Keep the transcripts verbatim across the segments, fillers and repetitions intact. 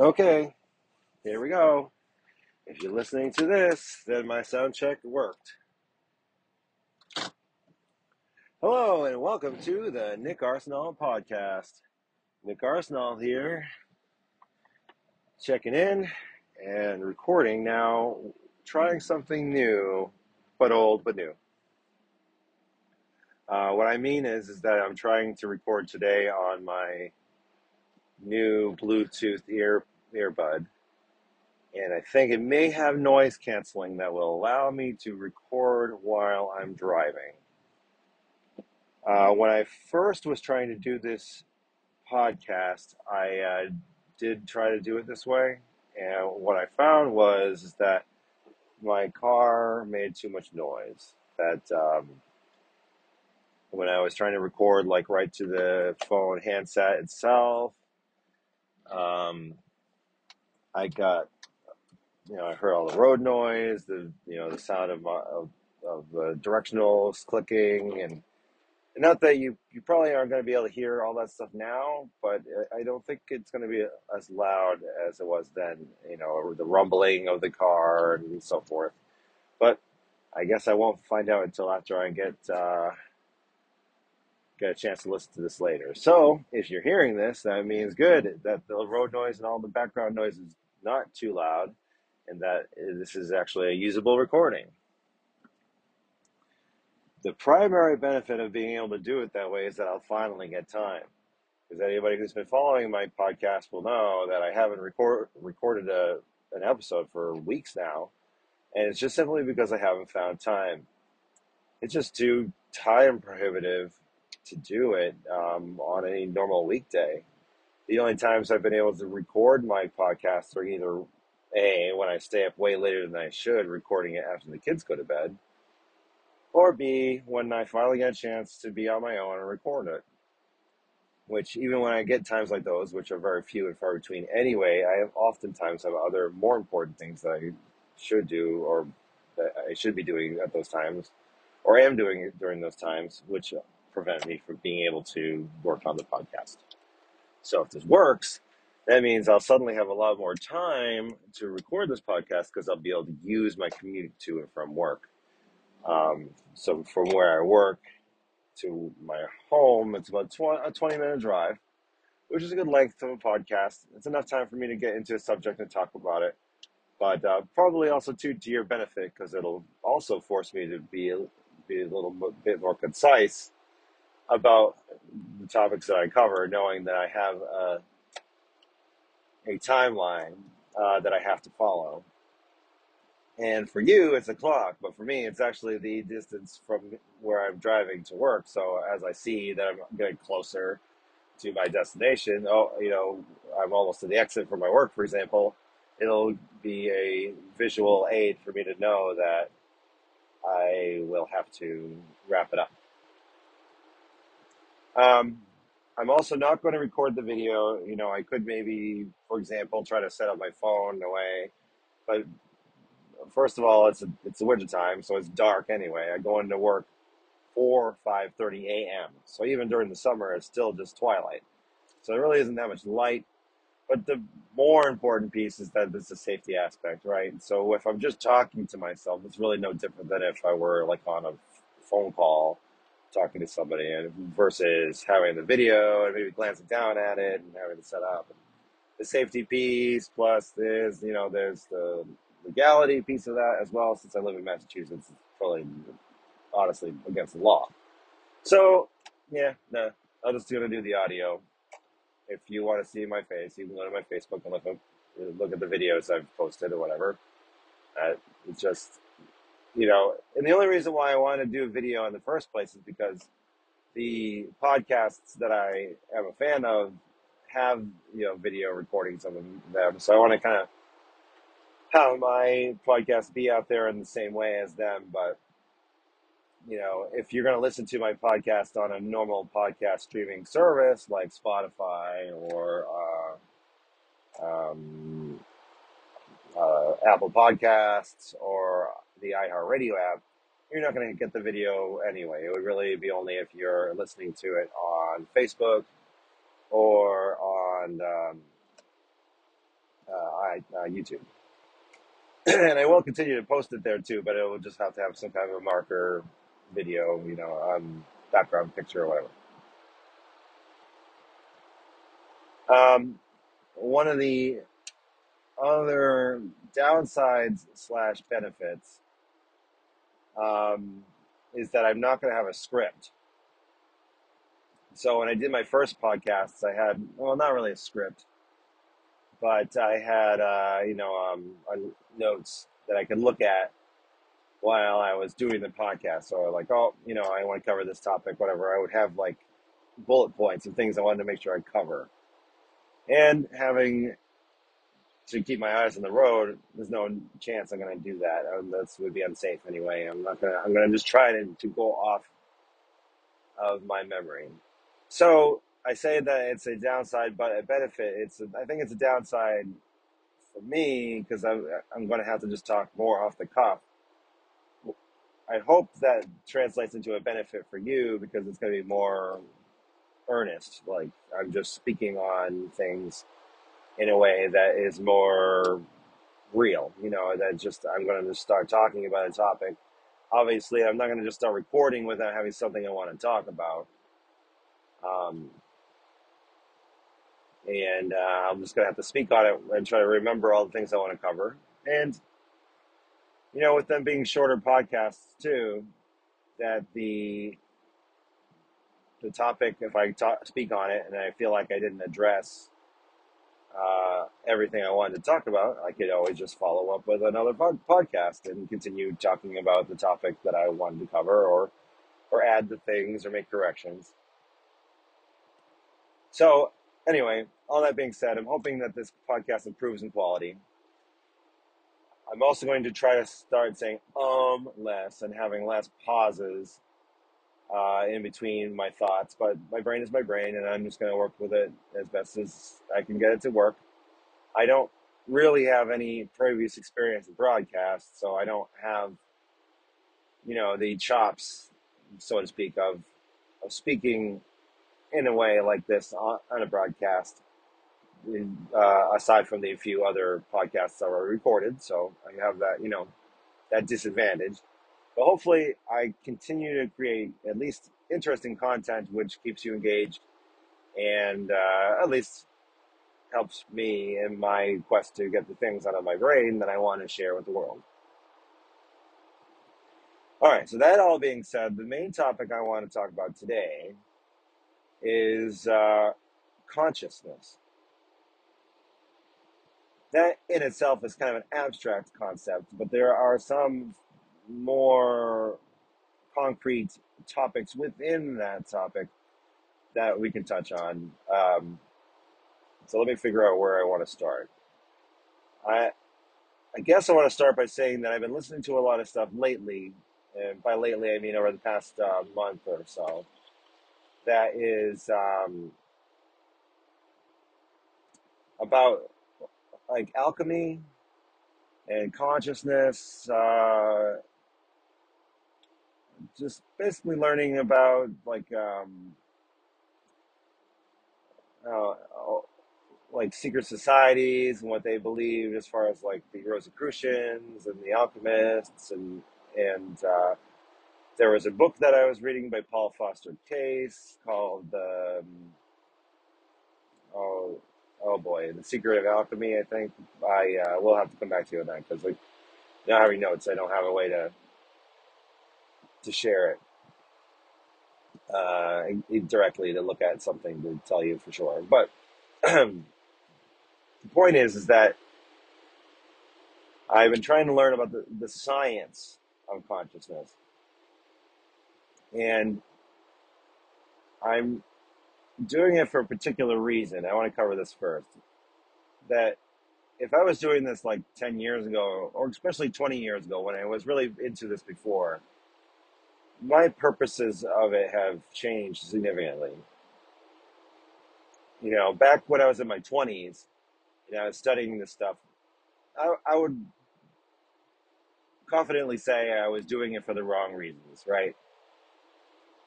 Okay, here we go. If you're listening to this, then my sound check worked. Hello, and welcome to the Nick Arsenault podcast. Nick Arsenault here, checking in and recording now, trying something new, but old, but new. Uh, what I mean is, is that I'm trying to record today on my new Bluetooth ear earbud, and I think it may have noise canceling that will allow me to record while I'm driving. Uh, when I first was trying to do this podcast, I uh, did try to do it this way, and what I found was is that my car made too much noise. That um, when I was trying to record, like right to the phone handset itself, um, I got, you know, I heard all the road noise, the you know the sound of my, of, of the directionals clicking, and not that you you probably aren't going to be able to hear all that stuff now, but I don't think it's going to be as loud as it was then, you know, or the rumbling of the car and so forth. But I guess I won't find out until after I get. Uh, Got a chance to listen to this later. So if you're hearing this, that means good, that the road noise and all the background noise is not too loud, and that this is actually a usable recording. The primary benefit of being able to do it that way is that I'll finally get time. Because anybody who's been following my podcast will know that I haven't record, recorded a, an episode for weeks now, and it's just simply because I haven't found time. It's just too time prohibitive to do it um, on any normal weekday. The only times I've been able to record my podcasts are either A, when I stay up way later than I should, recording it after the kids go to bed, or B, when I finally get a chance to be on my own and record it. Which, even when I get times like those, which are very few and far between anyway, I have oftentimes have other more important things that I should do, or that I should be doing at those times, or am doing it during those times, which prevent me from being able to work on the podcast. So if this works, that means I'll suddenly have a lot more time to record this podcast because I'll be able to use my commute to and from work. Um, so from where I work to my home, it's about a twenty-minute drive, which is a good length of a podcast. It's enough time for me to get into a subject and talk about it, but uh, probably also to, to your benefit, because it'll also force me to be, be a little bit more concise about the topics that I cover, knowing that I have a, a timeline uh, that I have to follow. And for you, it's a clock, but for me, it's actually the distance from where I'm driving to work. So as I see that I'm getting closer to my destination, oh, you know, I'm almost to the exit from my work, for example, it'll be a visual aid for me to know that I will have to wrap it up. Um, I'm also not going to record the video. You know, I could maybe, for example, try to set up my phone in a way, but first of all, it's a, it's the winter time, so it's dark anyway. I go into work four, five thirty a.m. So even during the summer, it's still just twilight. So there really isn't that much light, but the more important piece is that it's a safety aspect, right? So if I'm just talking to myself, it's really no different than if I were like on a phone call talking to somebody, and versus having the video and maybe glancing down at it and having it set up. And the safety piece, plus there's, you know, there's the legality piece of that as well. Since I live in Massachusetts, it's probably honestly against the law. So yeah, no, I'm just going to do the audio. If you want to see my face, you can go to my Facebook and look up, look at the videos I've posted or whatever. Uh, it's just, you know, and the only reason why I wanted to do a video in the first place is because the podcasts that I am a fan of have, you know, video recordings of them. So I want to kind of have my podcast be out there in the same way as them. But, you know, if you're going to listen to my podcast on a normal podcast streaming service like Spotify or uh, um, uh, Apple Podcasts or the iHeartRadio app, you're not going to get the video anyway. It would really be only if you're listening to it on Facebook or on um, uh, I, uh, YouTube. And I will continue to post it there too, but it will just have to have some kind of a marker video, you know, um, background picture or whatever. Um, one of the other downsides slash benefits um, is that I'm not going to have a script. So when I did my first podcasts, I had, well, not really a script, but I had, uh, you know, um, notes that I could look at while I was doing the podcast. So like, oh, you know, I want to cover this topic, whatever. I would have like bullet points and things I wanted to make sure I cover. And having to keep my eyes on the road, there's no chance I'm going to do that. That would be unsafe anyway. I'm not going to, I'm going to just try to, to go off of my memory. So I say that it's a downside, but a benefit. It's a, I think it's a downside for me because I'm, I'm going to have to just talk more off the cuff. I hope that translates into a benefit for you because it's going to be more earnest. Like I'm just speaking on things in a way that is more real, you know, that just, I'm going to just start talking about a topic. Obviously, I'm not going to just start recording without having something I want to talk about. Um, and uh, I'm just going to have to speak on it and try to remember all the things I want to cover. And, you know, with them being shorter podcasts too, that the the topic, if I talk, speak on it and I feel like I didn't address uh, everything I wanted to talk about, I could always just follow up with another pod- podcast and continue talking about the topic that I wanted to cover or, or add the things or make corrections. So anyway, all that being said, I'm hoping that this podcast improves in quality. I'm also going to try to start saying um less and having less pauses uh, in between my thoughts, but my brain is my brain and I'm just going to work with it as best as I can get it to work. I don't really have any previous experience in broadcast, so I don't have, you know, the chops, so to speak, of, of speaking in a way like this on, on a broadcast, uh, aside from the few other podcasts that were recorded. So I have that, you know, that disadvantage, but hopefully I continue to create at least interesting content, which keeps you engaged and, uh, at least helps me in my quest to get the things out of my brain that I want to share with the world. All right. So that all being said, the main topic I want to talk about today is uh, consciousness. That in itself is kind of an abstract concept, but there are some more concrete topics within that topic that we can touch on. Um, so let me figure out where I want to start. I, I guess I want to start by saying that I've been listening to a lot of stuff lately, and by lately I mean over the past uh, month or so, that is um, about like alchemy and consciousness, uh, just basically learning about like um, uh, like secret societies and what they believe as far as like the Rosicrucians and the alchemists and and. Uh, There was a book that I was reading by Paul Foster Case called um, "Oh, oh boy, The Secret of Alchemy." I think I uh, will have to come back to you on that because, like, not having notes, I don't have a way to to share it uh, directly to look at something to tell you for sure. But the point is, is that I've been trying to learn about the, the science of consciousness. And I'm doing it for a particular reason. I want to cover this first. That if I was doing this like ten years ago, or especially twenty years ago when I was really into this before, my purposes of it have changed significantly. You know, back when I was in my twenties and I was studying this stuff, I, I would confidently say I was doing it for the wrong reasons, right?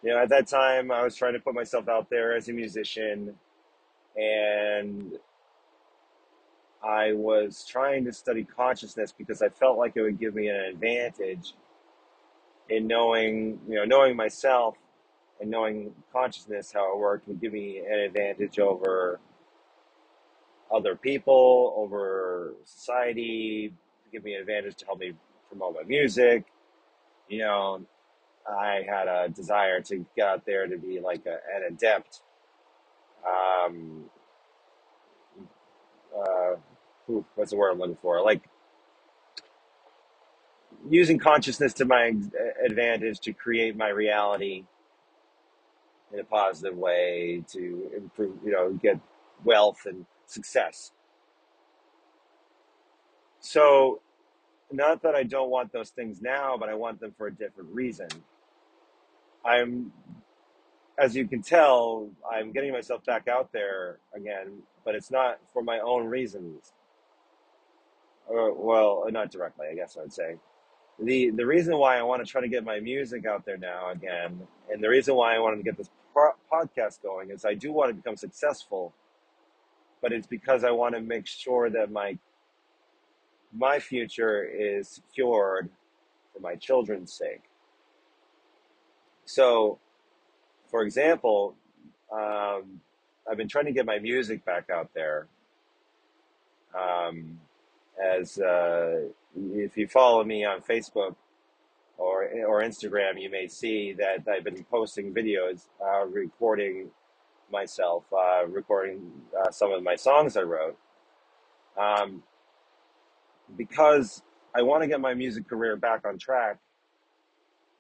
You know, at that time, I was trying to put myself out there as a musician, and I was trying to study consciousness because I felt like it would give me an advantage in knowing, you know, knowing myself and knowing consciousness, how it worked, would give me an advantage over other people, over society, give me an advantage to help me promote my music. You know, I had a desire to get out there to be like a, an adept. Um, uh, ooh, what's the word I'm looking for? Like using consciousness to my advantage to create my reality in a positive way, to improve, you know, get wealth and success. So not that I don't want those things now, but I want them for a different reason. I'm, as you can tell, I'm getting myself back out there again, but it's not for my own reasons. Or, well, not directly, I guess I'd say. The, the reason why I want to try to get my music out there now again, and the reason why I wanted to get this pro- podcast going is I do want to become successful, but it's because I want to make sure that my, my future is secured for my children's sake. So, for example, um, I've been trying to get my music back out there. Um, as, uh, if you follow me on Facebook or or Instagram, you may see that I've been posting videos, uh, recording myself, uh, recording uh, some of my songs I wrote, um, because I want to get my music career back on track,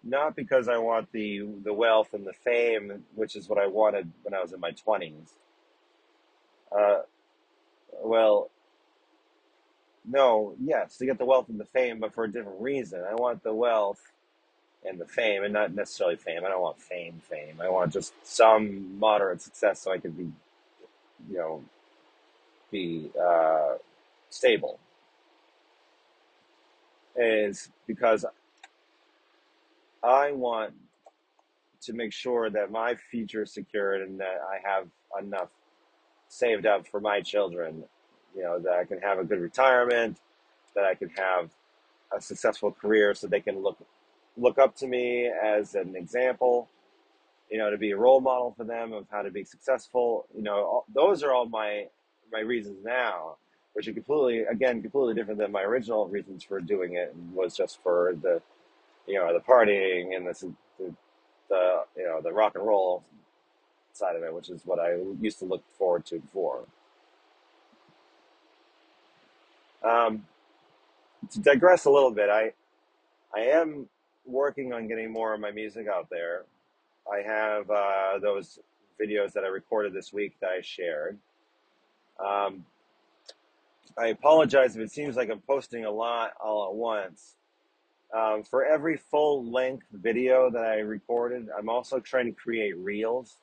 not because I want the the wealth and the fame, which is what I wanted when I was in my twenties. Uh, well, no, yes, to get the wealth and the fame, but for a different reason. I want the wealth and the fame, and not necessarily fame. I don't want fame, fame. I want just some moderate success so I can be, you know, be uh, stable. Is because I want to make sure that my future is secured and that I have enough saved up for my children, you know, that I can have a good retirement, that I can have a successful career so they can look, look up to me as an example, you know, to be a role model for them of how to be successful. You know, all, those are all my, my reasons now, which are completely, again, completely different than my original reasons for doing it, and was just for the, you know, the partying and the, the, the, you know, the rock and roll side of it, which is what I used to look forward to before. Um, to digress a little bit, I, I am working on getting more of my music out there. I have uh, those videos that I recorded this week that I shared. Um, I apologize if it seems like I'm posting a lot all at once. Um, for every full-length video that I recorded, I'm also trying to create reels.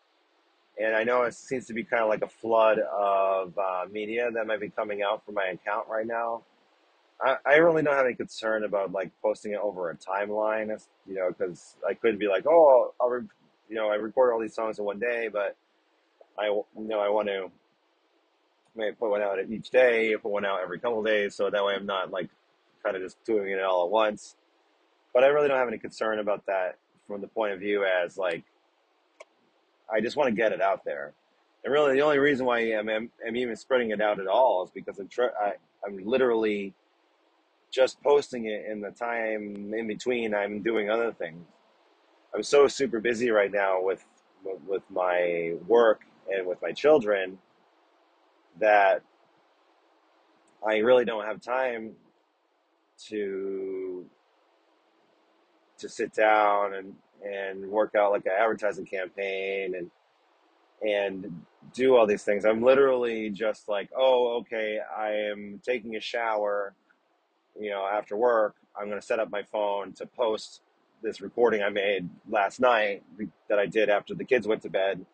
And I know it seems to be kind of like a flood of uh, media that might be coming out from my account right now. I, I really don't have any concern about like posting it over a timeline, you know, because I could be like, oh, I'll re- you know, I record all these songs in one day, but I, you know, I want to. I put one out each day, I put one out every couple of days, so that way I'm not like kind of just doing it all at once. But I really don't have any concern about that from the point of view as like, I just want to get it out there. And really the only reason why I'm, I'm, I'm even spreading it out at all is because I'm, tr- I, I'm literally just posting it in the time in between I'm doing other things. I'm so super busy right now with with my work and with my children that I really don't have time to to sit down and, and work out like an advertising campaign and and do all these things. I'm literally just like, oh, okay, I am taking a shower, you know, after work. I'm going to set up my phone to post this recording I made last night that I did after the kids went to bed,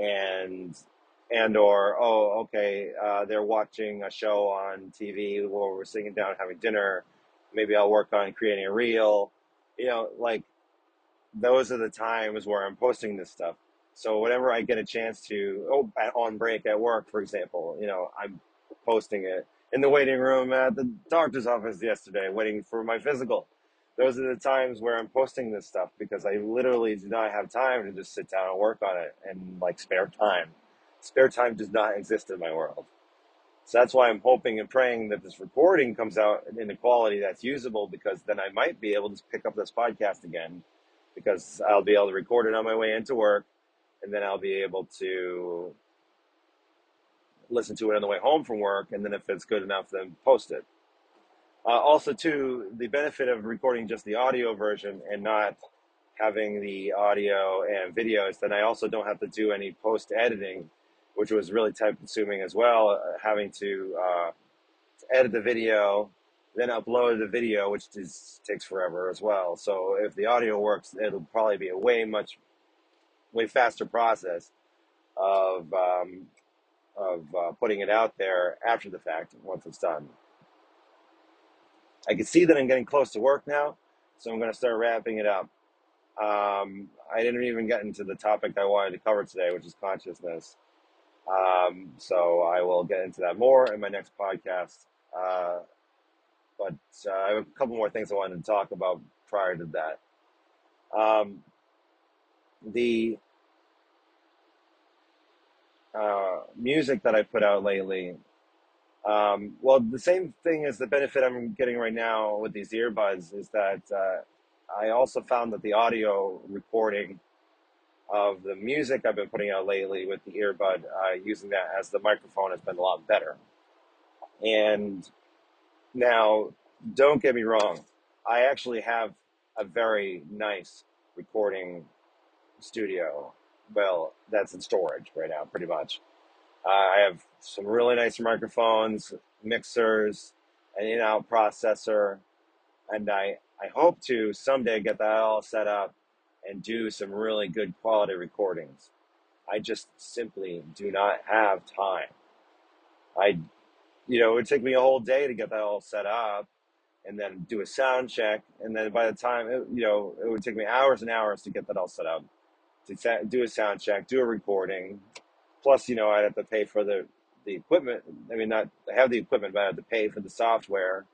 and and or, oh, okay, uh, they're watching a show on T V while we're sitting down having dinner. Maybe I'll work on creating a reel. You know, like, those are the times where I'm posting this stuff. So whenever I get a chance to, oh, on break at work, for example, you know, I'm posting it. in the waiting room at the doctor's office yesterday, waiting for my physical. Those are the times where I'm posting this stuff, because I literally do not have time to just sit down and work on it in like spare time. Spare time does not exist in my world. So that's why I'm hoping and praying that this recording comes out in a quality that's usable, because then I might be able to pick up this podcast again, because I'll be able to record it on my way into work, and then I'll be able to listen to it on the way home from work, and then if it's good enough, then post it. Uh, also, too, the benefit of recording just the audio version and not having the audio and video is that I also don't have to do any post-editing, which was really time-consuming as well, uh, having to uh, edit the video, then upload the video, which is, takes forever as well. So if the audio works, it'll probably be a way much, way faster process of, um, of uh, putting it out there after the fact, once it's done. I can see that I'm getting close to work now, so I'm going to start wrapping it up. Um, I didn't even get into the topic I wanted to cover today, which is consciousness. Um, so I will get into that more in my next podcast. Uh, but uh, I have a couple more things I wanted to talk about prior to that. Um, the uh, music that I put out lately... Um, well, the same thing as the benefit I'm getting right now with these earbuds is that uh, I also found that the audio recording of the music I've been putting out lately with the earbud, uh, using that as the microphone, has been a lot better. And now, don't get me wrong, I actually have a very nice recording studio. Well, that's in storage right now, pretty much. Uh, I have some really nice microphones, mixers, an in-out processor, and I, I hope to someday get that all set up and do some really good quality recordings. I just simply do not have time. I, you know, it would take me a whole day to get that all set up and then do a sound check. And then by the time, it, you know, it would take me hours and hours to get that all set up, to sa- do a sound check, do a recording. Plus, you know, I'd have to pay for the, the equipment. I mean, not I have the equipment, but I have to pay for the software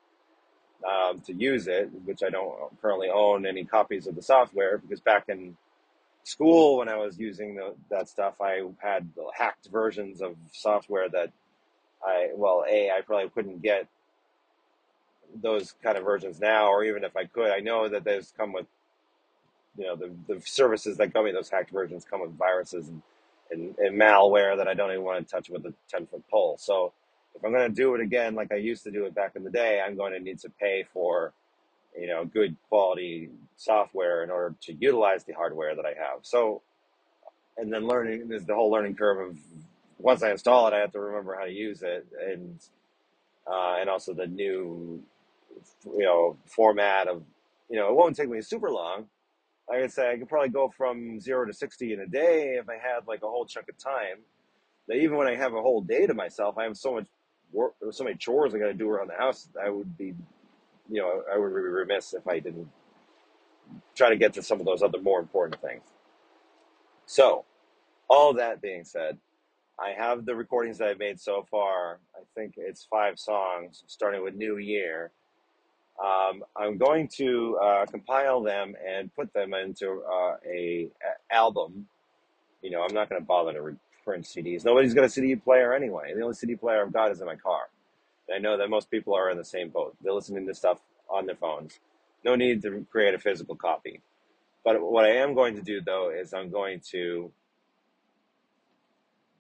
um, to use it, which I don't currently own any copies of the software, because back in school when I was using the, that stuff, I had hacked versions of software that I, well, A, I probably couldn't get those kind of versions now, or even if I could, I know that those come with, you know, the, the services that come with those hacked versions come with viruses and And, and malware that I don't even want to touch with a ten-foot pole. So if I'm going to do it again like I used to do it back in the day, I'm going to need to pay for, you know, good quality software in order to utilize the hardware that I have. So, and then learning, there's the whole learning curve of once I install it, I have to remember how to use it, and uh, and also the new, you know, format of, you know, it won't take me super long. Like I say, I could probably go from zero to sixty in a day if I had like a whole chunk of time. That even when I have a whole day to myself, I have so much work, so many chores I got to do around the house. I would be, you know, I would be remiss if I didn't try to get to some of those other more important things. So, all that being said, I have the recordings that I've made so far. I think it's five songs, starting with New Year. Um, I'm going to uh, compile them and put them into uh, a, a album. You know, I'm not going to bother to reprint C Ds. Nobody's got a C D player anyway. The only C D player I've got is in my car. And I know that most people are in the same boat. They're listening to stuff on their phones. No need to create a physical copy. But what I am going to do, though, is I'm going to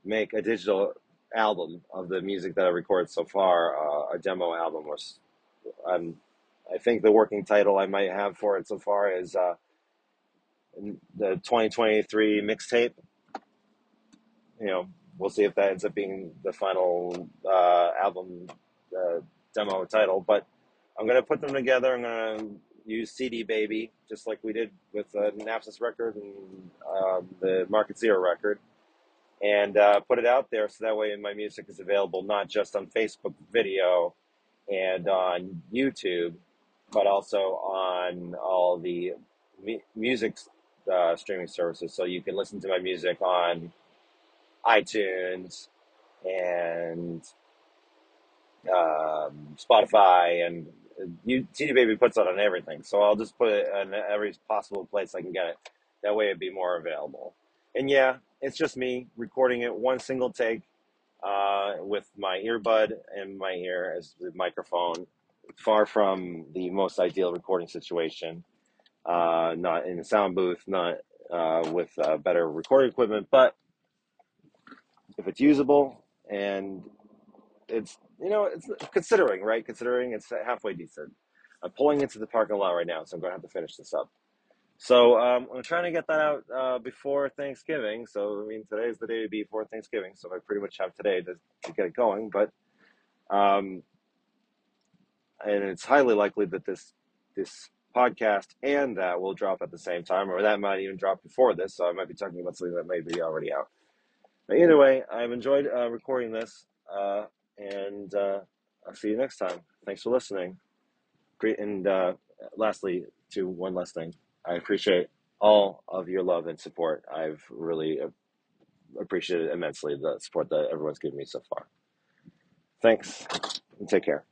make a digital album of the music that I recorded so far, uh, a demo album, or I'm... I think the working title I might have for it so far is uh, the twenty twenty-three mixtape. You know, we'll see if that ends up being the final uh, album uh, demo title. But I'm going to put them together. I'm going to use C D Baby, just like we did with the uh, Napsys record and uh, the Market Zero record, and uh, put it out there so that way my music is available not just on Facebook video and on YouTube, but also on all the mu- music uh, streaming services. So you can listen to my music on iTunes and um, Spotify, and you, C D Baby puts it on everything. So I'll just put it on every possible place I can get it. That way it'd be more available. And yeah, it's just me recording it one single take uh, with my earbud in my ear as the microphone. Far from the most ideal recording situation. Uh, not in a sound booth, not uh, with uh, better recording equipment, but if it's usable and it's, you know, it's considering, right? Considering it's halfway decent. I'm pulling into the parking lot right now, so I'm going to have to finish this up. So um, I'm trying to get that out uh, before Thanksgiving. So, I mean, today's the day before Thanksgiving, so I pretty much have today to, to get it going. But, um, and it's highly likely that this this podcast and that will drop at the same time, or that might even drop before this. So I might be talking about something that may be already out. But either way, I've enjoyed uh, recording this, uh, and uh, I'll see you next time. Thanks for listening. Great, and uh, lastly, to one last thing. I appreciate all of your love and support. I've really appreciated immensely the support that everyone's given me so far. Thanks, and take care.